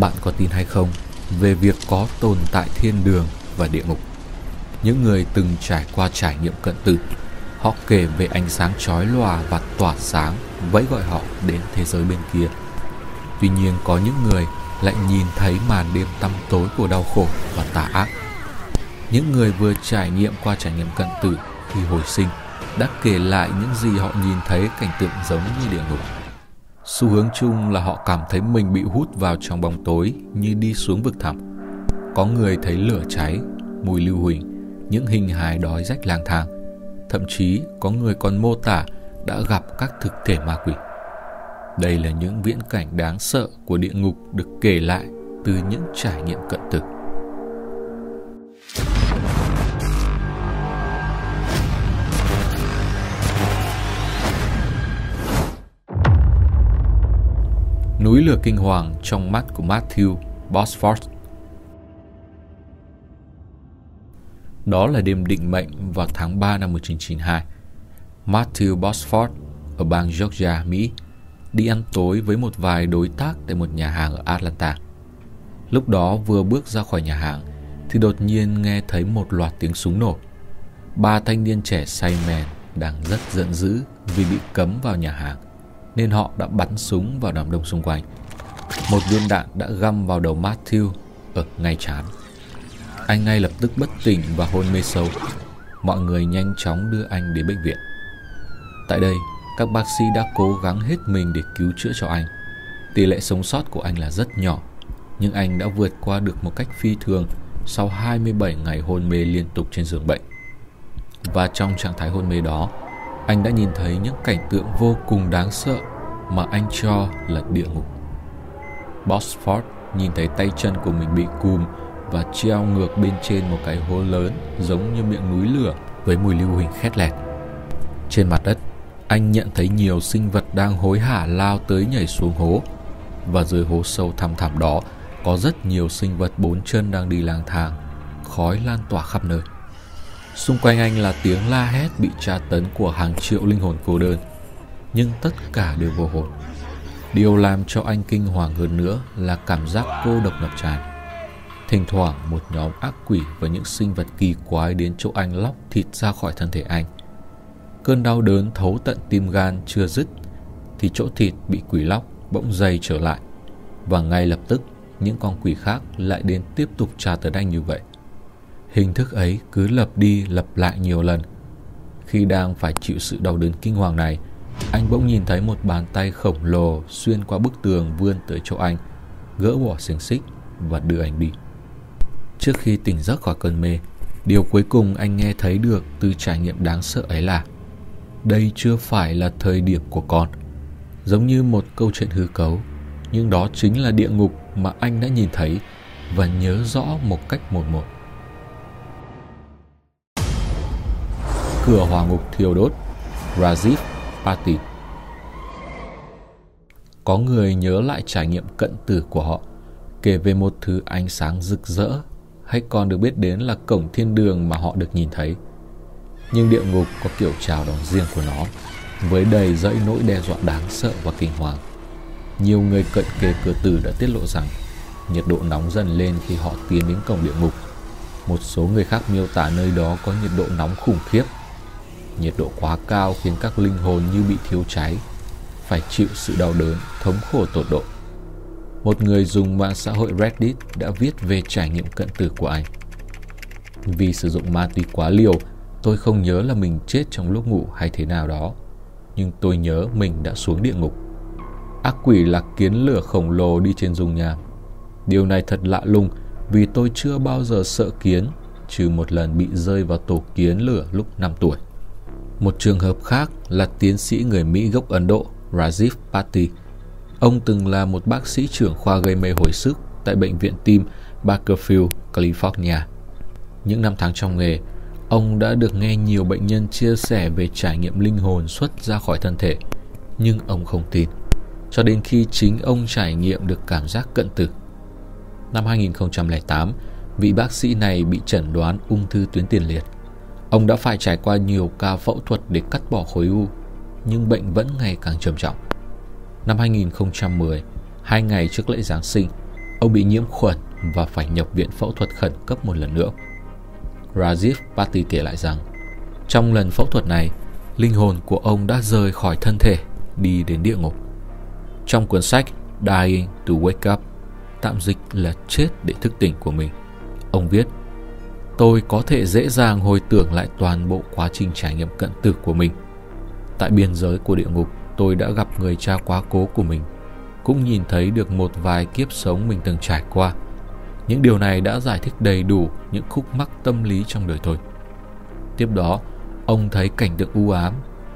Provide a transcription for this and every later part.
Bạn có tin hay không về việc có tồn tại thiên đường và địa ngục? Những người từng trải qua trải nghiệm cận tử, họ kể về ánh sáng chói lòa và tỏa sáng vẫy gọi họ đến thế giới bên kia. Tuy nhiên, có những người lại nhìn thấy màn đêm tăm tối của đau khổ và tà ác. Những người vừa trải nghiệm qua trải nghiệm cận tử khi hồi sinh đã kể lại những gì họ nhìn thấy, cảnh tượng giống như địa ngục. Xu hướng chung là họ cảm thấy mình bị hút vào trong bóng tối như đi xuống vực thẳm. Có người thấy lửa cháy, mùi lưu huỳnh, những hình hài đói rách lang thang. Thậm chí có người còn mô tả đã gặp các thực thể ma quỷ. Đây là những viễn cảnh đáng sợ của địa ngục được kể lại từ những trải nghiệm cận tử. Núi lửa kinh hoàng trong mắt của Matthew Botsford. Đó là đêm định mệnh vào tháng 3 năm 1992. Matthew Botsford ở bang Georgia, Mỹ đi ăn tối với một vài đối tác tại một nhà hàng ở Atlanta. Lúc đó vừa bước ra khỏi nhà hàng thì đột nhiên nghe thấy một loạt tiếng súng nổ. Ba thanh niên trẻ say mềm đang rất giận dữ vì bị cấm vào nhà hàng, nên họ đã bắn súng vào đám đông xung quanh. Một viên đạn đã găm vào đầu Matthew ở ngay trán. Anh ngay lập tức bất tỉnh và hôn mê sâu. Mọi người nhanh chóng đưa anh đến bệnh viện. Tại đây, các bác sĩ đã cố gắng hết mình để cứu chữa cho anh. Tỷ lệ sống sót của anh là rất nhỏ, nhưng anh đã vượt qua được một cách phi thường sau 27 ngày hôn mê liên tục trên giường bệnh. Và trong trạng thái hôn mê đó, anh đã nhìn thấy những cảnh tượng vô cùng đáng sợ mà anh cho là địa ngục. Botsford nhìn thấy tay chân của mình bị cùm và treo ngược bên trên một cái hố lớn giống như miệng núi lửa với mùi lưu huỳnh khét lẹt. Trên mặt đất, anh nhận thấy nhiều sinh vật đang hối hả lao tới nhảy xuống hố, và dưới hố sâu thăm thẳm đó có rất nhiều sinh vật bốn chân đang đi lang thang, khói lan tỏa khắp nơi. Xung quanh anh là tiếng la hét bị tra tấn của hàng triệu linh hồn cô đơn, nhưng tất cả đều vô hồn. Điều làm cho anh kinh hoàng hơn nữa là cảm giác cô độc ngập tràn. Thỉnh thoảng một nhóm ác quỷ và những sinh vật kỳ quái đến chỗ anh lóc thịt ra khỏi thân thể anh. Cơn đau đớn thấu tận tim gan chưa dứt thì chỗ thịt bị quỷ lóc bỗng dày trở lại, và ngay lập tức những con quỷ khác lại đến tiếp tục tra tấn anh như vậy. Hình thức ấy cứ lặp đi lặp lại nhiều lần. Khi đang phải chịu sự đau đớn kinh hoàng này, anh bỗng nhìn thấy một bàn tay khổng lồ xuyên qua bức tường vươn tới chỗ anh, gỡ bỏ xiềng xích và đưa anh đi. Trước khi tỉnh giấc khỏi cơn mê, điều cuối cùng anh nghe thấy được từ trải nghiệm đáng sợ ấy là: đây chưa phải là thời điểm của con. Giống như một câu chuyện hư cấu, nhưng đó chính là địa ngục mà anh đã nhìn thấy và nhớ rõ một cách mồn một. Cửa hỏa ngục thiêu đốt. Rajiv Parti. Có người nhớ lại trải nghiệm cận tử của họ, kể về một thứ ánh sáng rực rỡ, hay còn được biết đến là cổng thiên đường mà họ được nhìn thấy. Nhưng địa ngục có kiểu chào đón riêng của nó, với đầy dẫy nỗi đe dọa đáng sợ và kinh hoàng. Nhiều người cận kề cửa tử đã tiết lộ rằng nhiệt độ nóng dần lên khi họ tiến đến cổng địa ngục. Một số người khác miêu tả nơi đó có nhiệt độ nóng khủng khiếp. Nhiệt độ quá cao khiến các linh hồn như bị thiêu cháy, phải chịu sự đau đớn, thống khổ tột độ. Một người dùng mạng xã hội Reddit đã viết về trải nghiệm cận tử của anh: vì sử dụng ma túy quá liều, tôi không nhớ là mình chết trong lúc ngủ hay thế nào đó, nhưng tôi nhớ mình đã xuống địa ngục. Ác quỷ là kiến lửa khổng lồ đi trên dung nham. Điều này thật lạ lùng vì tôi chưa bao giờ sợ kiến, trừ một lần bị rơi vào tổ kiến lửa lúc 5 tuổi. Một trường hợp khác là tiến sĩ người Mỹ gốc Ấn Độ Rajiv Parti. Ông từng là một bác sĩ trưởng khoa gây mê hồi sức tại bệnh viện tim Bakersfield, California. Những năm tháng trong nghề, ông đã được nghe nhiều bệnh nhân chia sẻ về trải nghiệm linh hồn xuất ra khỏi thân thể, nhưng ông không tin, cho đến khi chính ông trải nghiệm được cảm giác cận tử. Năm 2008, vị bác sĩ này bị chẩn đoán ung thư tuyến tiền liệt. Ông đã phải trải qua nhiều ca phẫu thuật để cắt bỏ khối u, nhưng bệnh vẫn ngày càng trầm trọng. Năm 2010, 2 ngày trước lễ Giáng sinh, Ông bị nhiễm khuẩn và phải nhập viện phẫu thuật khẩn cấp một lần nữa. Rajiv Parti kể lại rằng trong lần phẫu thuật này, linh hồn của ông đã rời khỏi thân thể, đi đến địa ngục. Trong cuốn sách Dying to Wake Up, tạm dịch là chết để thức tỉnh của mình, ông viết: "Tôi có thể dễ dàng hồi tưởng lại toàn bộ quá trình trải nghiệm cận tử của mình. Tại biên giới của địa ngục, tôi đã gặp người cha quá cố của mình, cũng nhìn thấy được một vài kiếp sống mình từng trải qua. Những điều này đã giải thích đầy đủ những khúc mắc tâm lý trong đời tôi." Tiếp đó, ông thấy cảnh tượng u ám,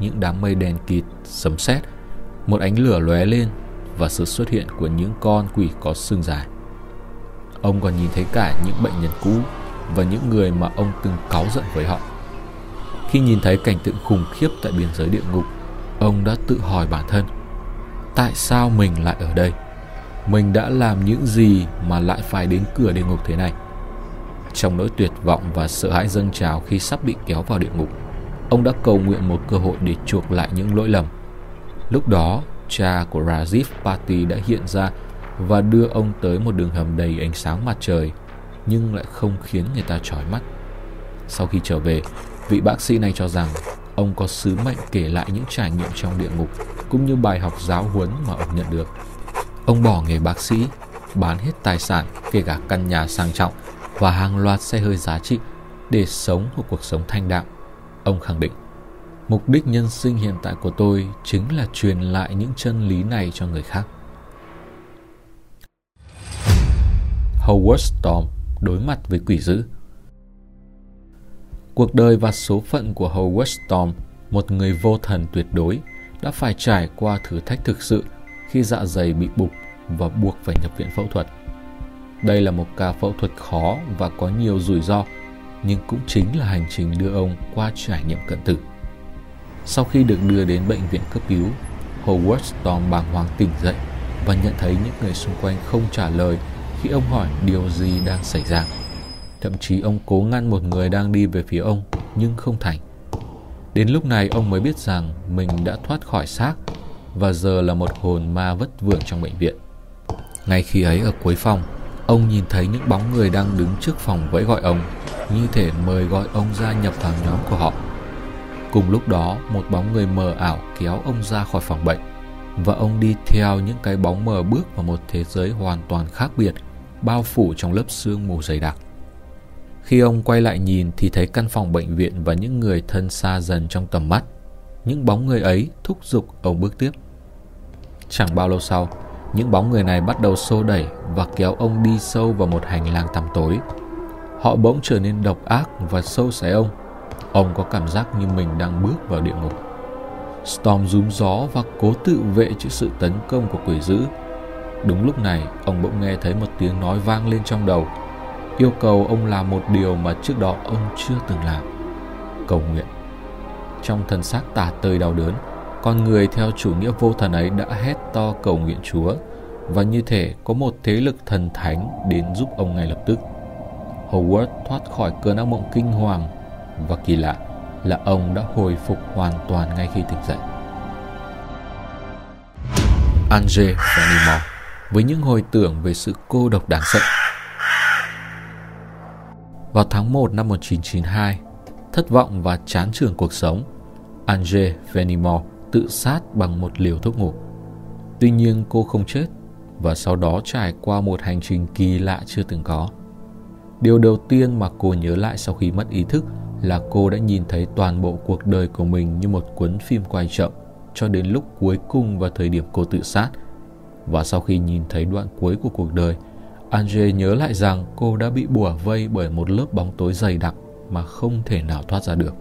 những đám mây đen kịt, sấm sét, một ánh lửa lóe lên và sự xuất hiện của những con quỷ có xương dài. Ông còn nhìn thấy cả những bệnh nhân cũ và những người mà ông từng cáu giận với họ. Khi nhìn thấy cảnh tượng khủng khiếp tại biên giới địa ngục, ông đã tự hỏi bản thân: tại sao mình lại ở đây? Mình đã làm những gì mà lại phải đến cửa địa ngục thế này? Trong nỗi tuyệt vọng và sợ hãi dâng trào khi sắp bị kéo vào địa ngục, ông đã cầu nguyện một cơ hội để chuộc lại những lỗi lầm. Lúc đó, cha của Rajiv Parti đã hiện ra và đưa ông tới một đường hầm đầy ánh sáng mặt trời, nhưng lại không khiến người ta chói mắt. Sau khi trở về, vị bác sĩ này cho rằng ông có sứ mệnh kể lại những trải nghiệm trong địa ngục cũng như bài học giáo huấn mà ông nhận được. Ông bỏ nghề bác sĩ, bán hết tài sản, kể cả căn nhà sang trọng và hàng loạt xe hơi giá trị, để sống một cuộc sống thanh đạm. Ông khẳng định: "Mục đích nhân sinh hiện tại của tôi chính là truyền lại những chân lý này cho người khác." Howard Storm đối mặt với quỷ dữ. Cuộc đời và số phận của Howard Storm, một người vô thần tuyệt đối, đã phải trải qua thử thách thực sự khi dạ dày bị bục và buộc phải nhập viện phẫu thuật. Đây là một ca phẫu thuật khó và có nhiều rủi ro, nhưng cũng chính là hành trình đưa ông qua trải nghiệm cận tử. Sau khi được đưa đến bệnh viện cấp cứu, Howard Storm bàng hoàng tỉnh dậy và nhận thấy những người xung quanh không trả lời khi ông hỏi điều gì đang xảy ra. Thậm chí ông cố ngăn một người đang đi về phía ông, nhưng không thành. Đến lúc này ông mới biết rằng mình đã thoát khỏi xác và giờ là một hồn ma vất vưởng trong bệnh viện. Ngay khi ấy, ở cuối phòng, ông nhìn thấy những bóng người đang đứng trước phòng vẫy gọi ông, như thể mời gọi ông gia nhập vào nhóm của họ. Cùng lúc đó, một bóng người mờ ảo kéo ông ra khỏi phòng bệnh, và ông đi theo những cái bóng mờ bước vào một thế giới hoàn toàn khác biệt, bao phủ trong lớp sương mù dày đặc. Khi ông quay lại nhìn thì thấy căn phòng bệnh viện và những người thân xa dần trong tầm mắt. Những bóng người ấy thúc giục ông bước tiếp. Chẳng bao lâu sau, những bóng người này bắt đầu xô đẩy và kéo ông đi sâu vào một hành lang tăm tối. Họ bỗng trở nên độc ác và sâu xé ông. Ông có cảm giác như mình đang bước vào địa ngục. Storm rúm gió và cố tự vệ trước sự tấn công của quỷ dữ. Đúng lúc này, ông bỗng nghe thấy một tiếng nói vang lên trong đầu, yêu cầu ông làm một điều mà trước đó ông chưa từng làm: cầu nguyện. Trong thân xác tả tơi đau đớn, con người theo chủ nghĩa vô thần ấy đã hét to cầu nguyện Chúa, và như thể có một thế lực thần thánh đến giúp ông ngay lập tức. Howard thoát khỏi cơn ác mộng kinh hoàng, và kỳ lạ là ông đã hồi phục hoàn toàn ngay khi tỉnh dậy. Ange Venimo với những hồi tưởng về sự cô độc đáng sợ. Vào tháng 1 năm 1992, thất vọng và chán chường cuộc sống, Ange Venimo tự sát bằng một liều thuốc ngủ. Tuy nhiên, cô không chết và sau đó trải qua một hành trình kỳ lạ chưa từng có. Điều đầu tiên mà cô nhớ lại sau khi mất ý thức là cô đã nhìn thấy toàn bộ cuộc đời của mình như một cuốn phim quay chậm cho đến lúc cuối cùng và thời điểm cô tự sát. Và sau khi nhìn thấy đoạn cuối của cuộc đời, Ange nhớ lại rằng cô đã bị bủa vây bởi một lớp bóng tối dày đặc mà không thể nào thoát ra được.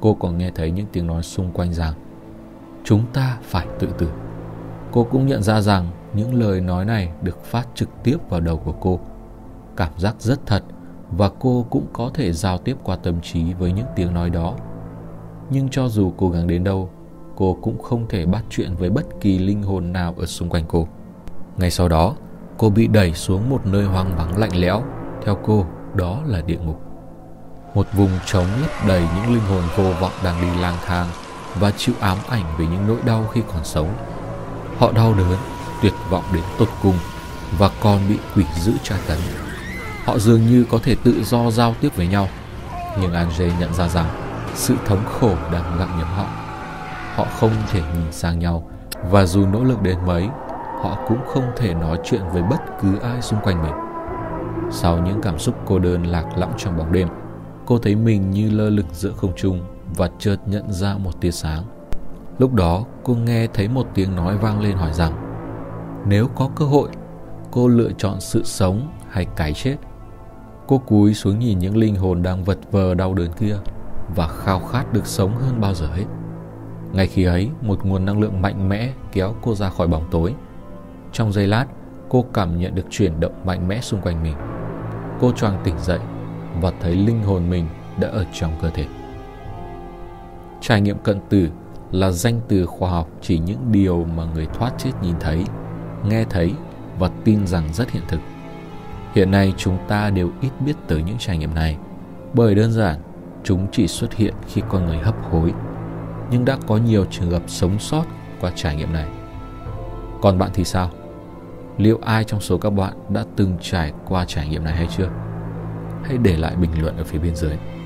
Cô còn nghe thấy những tiếng nói xung quanh rằng chúng ta phải tự tử. Cô cũng nhận ra rằng những lời nói này được phát trực tiếp vào đầu của cô. Cảm giác rất thật, và cô cũng có thể giao tiếp qua tâm trí với những tiếng nói đó. Nhưng cho dù cố gắng đến đâu, cô cũng không thể bắt chuyện với bất kỳ linh hồn nào ở xung quanh cô. Ngay sau đó, cô bị đẩy xuống một nơi hoang vắng lạnh lẽo. Theo cô, đó là địa ngục. Một vùng trống lấp đầy những linh hồn vô vọng đang đi lang thang và chịu ám ảnh về những nỗi đau khi còn sống. Họ đau đớn, tuyệt vọng đến tột cùng và còn bị quỷ dữ tra tấn. Họ dường như có thể tự do giao tiếp với nhau, nhưng Ange nhận ra rằng sự thống khổ đang gặm nhấm họ. Họ không thể nhìn sang nhau, và dù nỗ lực đến mấy, họ cũng không thể nói chuyện với bất cứ ai xung quanh mình. Sau những cảm xúc cô đơn lạc lõng trong bóng đêm, cô thấy mình như lơ lửng giữa không trung và chợt nhận ra một tia sáng. Lúc đó cô nghe thấy một tiếng nói vang lên hỏi rằng nếu có cơ hội, cô lựa chọn sự sống hay cái chết. Cô cúi xuống nhìn những linh hồn đang vật vờ đau đớn kia và khao khát được sống hơn bao giờ hết. Ngay khi ấy, một nguồn năng lượng mạnh mẽ kéo cô ra khỏi bóng tối. Trong giây lát, cô cảm nhận được chuyển động mạnh mẽ xung quanh mình. Cô choàng tỉnh dậy và thấy linh hồn mình đã ở trong cơ thể. Trải nghiệm cận tử là danh từ khoa học chỉ những điều mà người thoát chết nhìn thấy, nghe thấy và tin rằng rất hiện thực. Hiện nay chúng ta đều ít biết tới những trải nghiệm này, bởi đơn giản chúng chỉ xuất hiện khi con người hấp hối. Nhưng đã có nhiều trường hợp sống sót qua trải nghiệm này. Còn bạn thì sao? Liệu ai trong số các bạn đã từng trải qua trải nghiệm này hay chưa? Hãy để lại bình luận ở phía bên dưới.